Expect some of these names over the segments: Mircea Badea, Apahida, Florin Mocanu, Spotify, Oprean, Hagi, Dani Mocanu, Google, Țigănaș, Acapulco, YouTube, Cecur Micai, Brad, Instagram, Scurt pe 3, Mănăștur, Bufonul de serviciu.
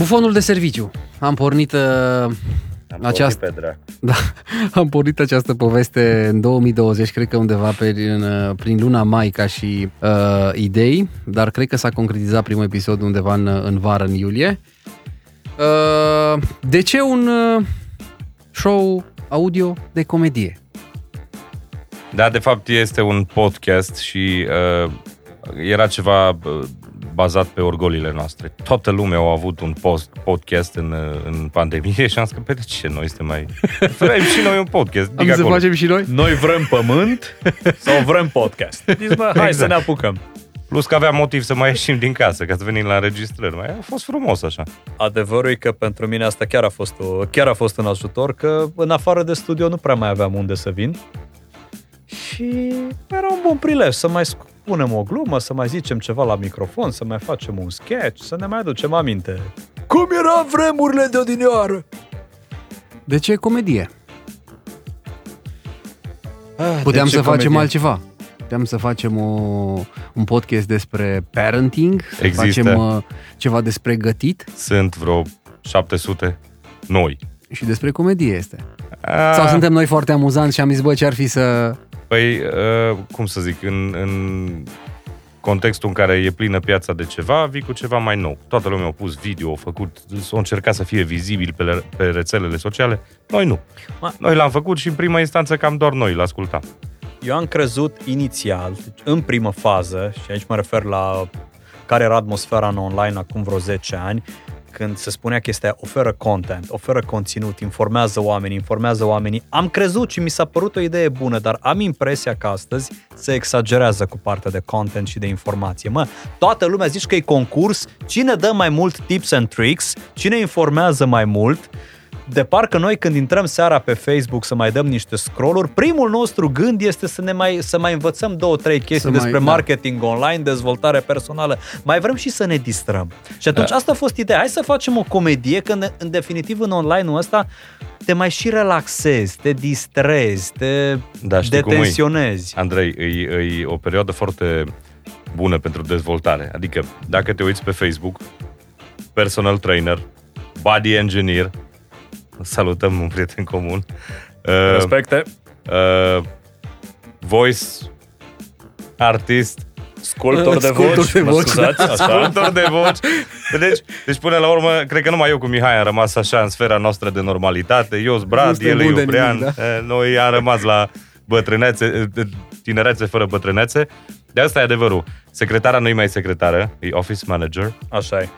Bufonul de serviciu. Am pornit această poveste în 2020, cred că undeva prin luna mai ca și idei, dar cred că s-a concretizat primul episod undeva în vară, în iulie. De ce un show audio de comedie? Da, de fapt este un podcast și era ceva bazat pe orgolile noastre. Toată lumea a avut un podcast în pandemie și am zis că, de ce noi suntem mai... Vrem și noi un podcast. Am să facem și noi? Noi vrem pământ sau vrem podcast? Zici, bă, hai să ne apucăm. Plus că aveam motiv să mai ieșim din casă, că ați venit la înregistrări. Mai a fost frumos așa. Adevărul e că pentru mine asta chiar a fost un ajutor, că în afară de studio nu prea mai aveam unde să vin. Și era un bun prilej să mai punem o glumă, să mai zicem ceva la microfon, să mai facem un sketch, să ne mai aducem aminte. Cum erau vremurile de odinioară? De ce comedie? Puteam să facem altceva. Puteam să facem un podcast despre parenting, să facem ceva despre gătit. Sunt vreo 700 noi. Și despre comedie este. Sau suntem noi foarte amuzanți și am zis, bă, ce ar fi să... Păi, cum să zic, în contextul în care e plină piața de ceva, vii cu ceva mai nou. Toată lumea a pus video, a încercat să fie vizibil pe rețelele sociale. Noi nu. Noi l-am făcut și în prima instanță cam doar noi l-ascultam. Eu am crezut inițial, în primă fază, și aici mă refer la care era atmosfera în online acum vreo 10 ani, când se spunea chestia oferă content, oferă conținut, informează oamenii. Am crezut și mi s-a părut o idee bună, dar am impresia că astăzi se exagerează cu partea de content și de informație. Toată lumea zice că e concurs, cine dă mai mult tips and tricks, cine informează mai mult. De parcă noi când intrăm seara pe Facebook să mai dăm niște scroll-uri, primul nostru gând este să mai învățăm 2-3 chestii despre marketing online, dezvoltare personală. Mai vrem și să ne distrăm. Și atunci asta a fost ideea. Hai să facem o comedie, că în definitiv în online-ul ăsta te mai și relaxezi, te distrezi, te detensionezi. Andrei, e o perioadă foarte bună pentru dezvoltare. Adică dacă te uiți pe Facebook, personal trainer, body engineer, salutăm un prieten comun. Respecte. Voice, artist, sculptor de voci. Sculptor de voci. Deci până la urmă, cred că numai eu cu Mihai am rămas așa în sfera noastră de normalitate. Eu sunt Brad, el e Oprean. Noi am rămas la bătrânețe, tinerețe fără bătrânețe. De asta e adevărul. Secretara nu e mai secretară, e office manager. Așa e.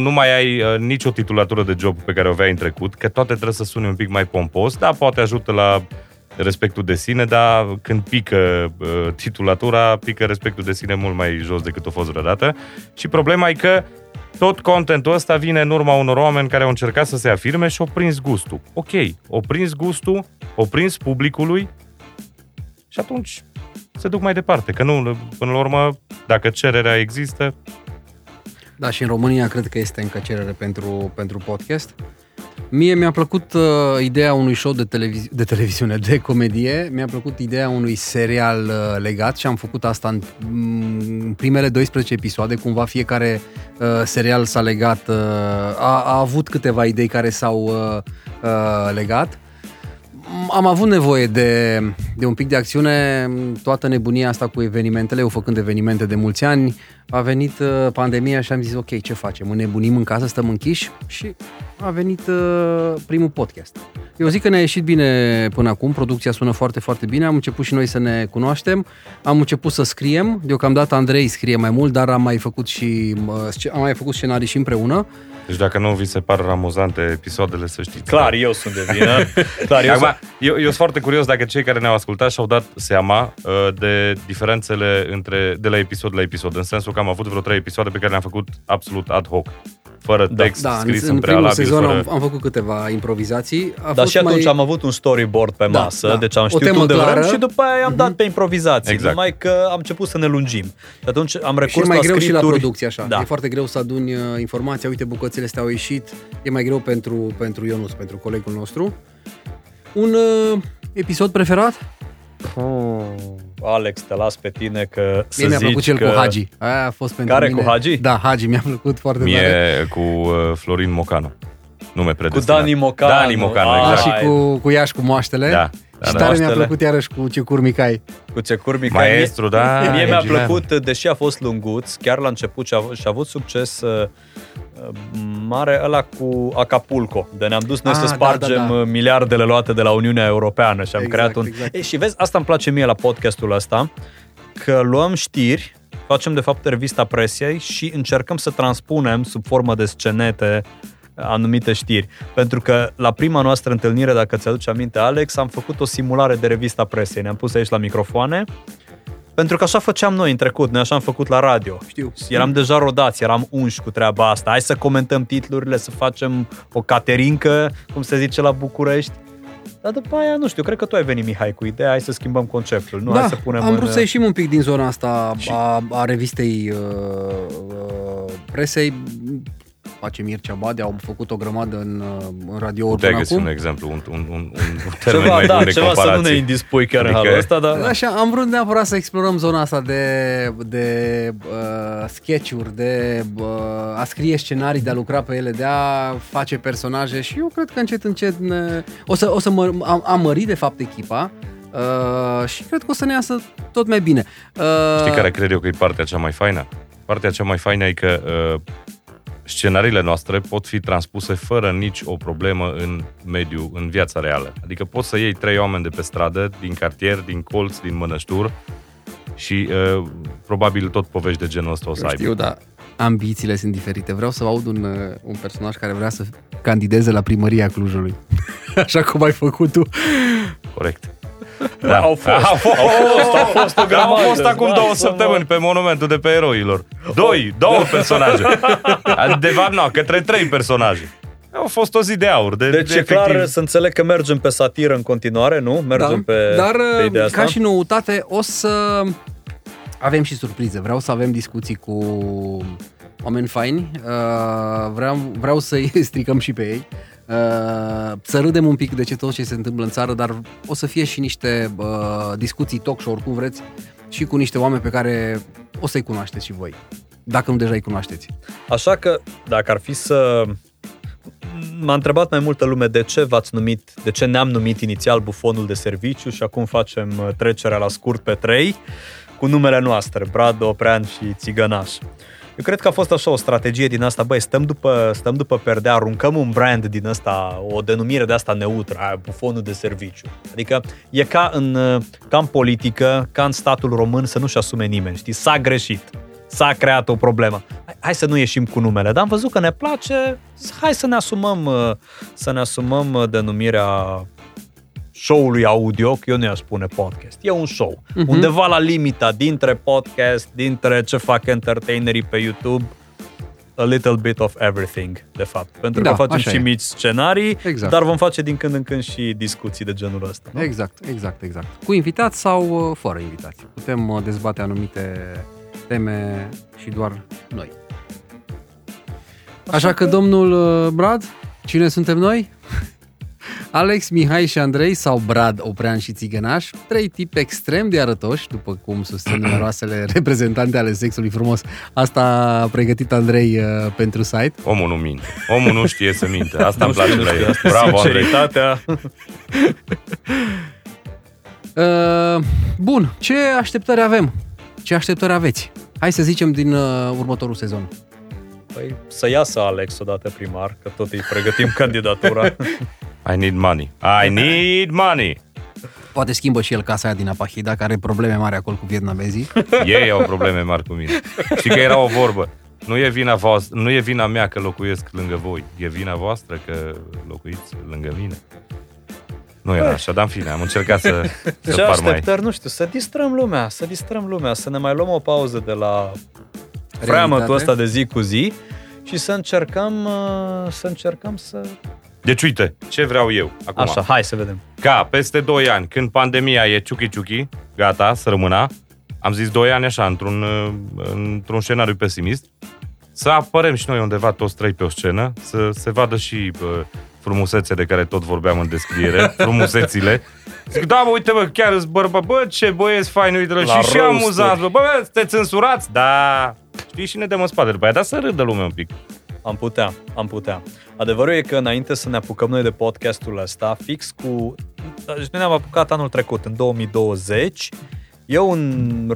Nu mai ai nicio titulatură de job pe care o aveai în trecut, că toate trebuie să suni un pic mai pompos, dar poate ajută la respectul de sine, dar când pică titulatura, pică respectul de sine mult mai jos decât a fost vreodată. Și problema e că tot contentul ăsta vine în urma unor oameni care au încercat să se afirme și au prins gustul. Ok, au prins gustul, au prins publicului și atunci se duc mai departe, că nu, până la urmă, dacă cererea există. Da, și în România cred că este încă cerere pentru podcast. Mie mi-a plăcut ideea unui show de televiziune, de comedie, mi-a plăcut ideea unui serial legat și am făcut asta în primele 12 episoade, cumva fiecare serial s-a legat, a avut câteva idei care s-au legat. Am avut nevoie de un pic de acțiune, toată nebunia asta cu evenimentele, eu făcând evenimente de mulți ani, a venit pandemia și am zis, ok, ce facem? Nebunim în casă, stăm închiși și a venit primul podcast. Eu zic că ne-a ieșit bine până acum, producția sună foarte, foarte bine, am început și noi să ne cunoaștem, am început să scriem, deocamdată Andrei scrie mai mult, dar am mai făcut scenarii și împreună. Deci dacă nu vi se par amuzante episoadele, să știți. Clar, eu sunt de vină. Eu sunt foarte curios dacă cei care ne-au ascultat și-au dat seama de diferențele de la episod la episod, în sensul că am avut vreo 3 episoade pe care le-am făcut absolut ad hoc, fără text scris în prealabil. În primul sezon am făcut câteva improvizații. Dar și atunci am avut un storyboard pe masă, deci am știut unde vrem și după aia am dat pe improvizații, exact. Numai că am început să ne lungim. Și atunci am recurs la scripturi. Și e mai greu și la producție, așa. Da. E foarte greu să aduni informația, uite, bucățele astea au ieșit, e mai greu pentru Ionuț, pentru colegul nostru. Un episod preferat? Alex, te las pe tine că să zici că... Mi-a plăcut cel cu Hagi. Aia a fost pentru care mine. Care cu Hagi? Da, Hagi mi-a plăcut foarte tare. Cu Florin Mocanu. Nume predestinat. Cu Dani Mocanu. Dani Mocanu, exact. Și cu Iași, cu moaștele. Da. Și tare mi-a plăcut iarăși cu Cecur Micai. Cu Cecur Micai. Maestru, da. Mie mi-a plăcut, deși a fost lunguț, chiar la început și-a avut succes mare ăla cu Acapulco. De ne-am dus noi să spargem miliardele luate de la Uniunea Europeană și am creat un... Exact. Și vezi, asta îmi place mie la podcastul ăsta, că luăm știri, facem de fapt revista presiei și încercăm să transpunem sub formă de scenete anumite știri. Pentru că la prima noastră întâlnire, dacă ți-aduci aminte, Alex, am făcut o simulare de revista presei. Ne-am pus aici la microfoane. Pentru că așa făceam noi în trecut, noi așa am făcut la radio. Știu. Eram deja rodați, eram unși cu treaba asta. Hai să comentăm titlurile, să facem o caterincă, cum se zice la București. Dar după aia, nu știu, cred că tu ai venit, Mihai, cu ideea, hai să schimbăm conceptul. Nu? Da, hai să punem am vrut să ieșim un pic din zona asta a revistei presei. Face Mircea Badea, au făcut o grămadă în radio urban acum. Puteai un exemplu, un termen ceva, mai bun de comparație. Ceva să nu ne indispui chiar adică... în halul ăsta, dar... Așa, am vrut neapărat să explorăm zona asta de sketch-uri, de a scrie scenarii, de a lucra pe ele, de a face personaje și eu cred că încet am mărit de fapt echipa. Și cred că o să ne iasă tot mai bine. Știi care cred eu că e partea cea mai faină? Partea cea mai faină e că scenariile noastre pot fi transpuse fără nici o problemă în mediu, în viața reală. Adică poți să iei 3 oameni de pe stradă, din cartier, din colț, din Mănăștur și probabil tot povești de genul ăsta o să aibă. Știu, dar ambițiile sunt diferite. Vreau să aud un personaj care vrea să candideze la primăria Clujului. Așa cum ai făcut tu. Corect. Da. Au fost o grămadă. Au fost acum 2 săptămâni pe monumentul de pe eroilor. 2 personaje. De fapt, nu, către 3 personaje. Au fost o zi de aur. Deci de clar, să înțeleg că mergem pe satiră în continuare, nu? Mergem pe ideea asta. Dar, ca și noutate, o să avem și surprize. Vreau să avem discuții cu oameni faini. Vreau să-i stricăm și pe ei. Să râdem un pic de tot ce se întâmplă în țară, dar o să fie și niște discuții, talk show, oricum vreți, și cu niște oameni pe care o să-i cunoașteți și voi, dacă nu deja îi cunoașteți. Așa că, dacă ar fi să... M-a întrebat mai multă lume de ce ne-am numit inițial Bufonul de Serviciu și acum facem trecerea la Scurt pe 3 cu numele noastre, Brad, Oprean și Țigănaș. Eu cred că a fost așa o strategie din asta, băi, stăm după perdea, aruncăm un brand din asta, o denumire de asta neutră, Bufonul de Serviciu. Adică e ca în politică, ca în statul român să nu-și asume nimeni, știi? S-a greșit, s-a creat o problemă. Hai să nu ieșim cu numele, dar am văzut că ne place, hai să ne asumăm, denumirea show-ului audio, că eu nu i-aș spune podcast. E un show. Uh-huh. Undeva la limita dintre podcast, dintre ce fac entertainerii pe YouTube, a little bit of everything, de fapt. Pentru că facem și mici scenarii, exact. Dar vom face din când în când și discuții de genul ăsta. Nu? Exact. Cu invitați sau fără invitați. Putem dezbate anumite teme și doar noi. Așa că, domnul Brad, cine suntem noi? Alex, Mihai și Andrei sau Brad, Oprean și Țigănaș, 3 tipi extrem de arătoși, după cum susțin numeroasele reprezentante ale sexului frumos. Asta a pregătit Andrei pentru site. Omul nu minte. Omul nu știe să minte. Asta îmi place la el. Bravo, Andrei. Bun, ce așteptări avem? Ce așteptări aveți? Hai să zicem din următorul sezon. Păi să iasă Alex odată primar, că tot îi pregătim candidatura. I need money. Poate schimbă și el casa aia din Apahida, care are probleme mari acolo cu vietnamezii. Ei au probleme mari cu mine. Știi că era o vorbă. Nu e vina mea că locuiesc lângă voi. E vina voastră că locuiți lângă mine. Nu era așa, dar în fine, am încercat să par mai... nu știu, să distrăm lumea, să ne mai luăm o pauză de la freamătul ăsta de zi cu zi și să încercăm să... Deci uite, ce vreau eu acum. Așa, hai să vedem. Ca peste 2 ani, când pandemia e ciuchi-ciuchi, gata, să rămână, am zis 2 ani așa, într-un scenariu pesimist, să apărăm și noi undeva toți 3 pe o scenă, să se vadă și frumusețe de care tot vorbeam în descriere, frumusețile. Zic, da, bă, uite, bă, chiar îți bărbă, bă, ce băieți faini, uite-l, și amuzat, bă, sunteți însurați? Da. Știi, și ne dăm în spate după aia, dar să râdă lumea un pic. Am putea. Adevărul e că înainte să ne apucăm noi de podcastul ăsta, fix cu... Noi ne-am apucat anul trecut, în 2020. Eu în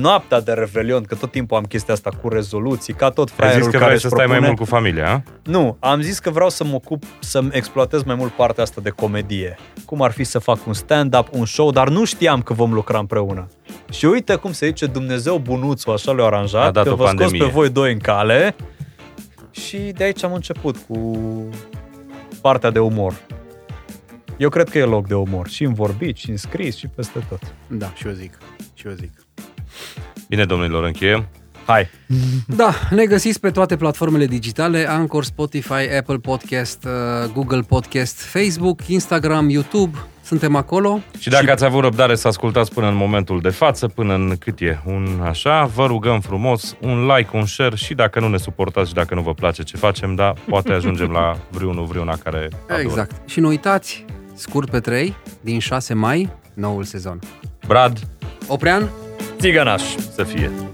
noaptea de Revelion, că tot timpul am chestia asta cu rezoluții, ca tot fraierul care își propune... Ai zis că vrei să stai mai mult cu familia, a? Nu, am zis că vreau să mă ocup, să-mi exploatez mai mult partea asta de comedie. Cum ar fi să fac un stand-up, un show, dar nu știam că vom lucra împreună. Și uite cum se zice, Dumnezeu bunuțul, așa le-a aranjat, că vă scos pe voi doi în cale... Și de aici am început cu partea de umor. Eu cred că e loc de umor. Și în vorbit, și în scris, și peste tot. Da, și eu zic. Bine, domnilor, încheiem. Hai! Da, ne găsiți pe toate platformele digitale, Anchor, Spotify, Apple Podcast, Google Podcast, Facebook, Instagram, YouTube. Suntem acolo. Și dacă ați avut răbdare să ascultați până în momentul de față, până în cât e un așa, vă rugăm frumos un like, un share și dacă nu ne suportați și dacă nu vă place ce facem, dar poate ajungem la vreuna care adoră. Exact. Și nu uitați, Scurt pe 3, din 6 mai, noul sezon. Brad, Oprean, Țigănaș, să fie!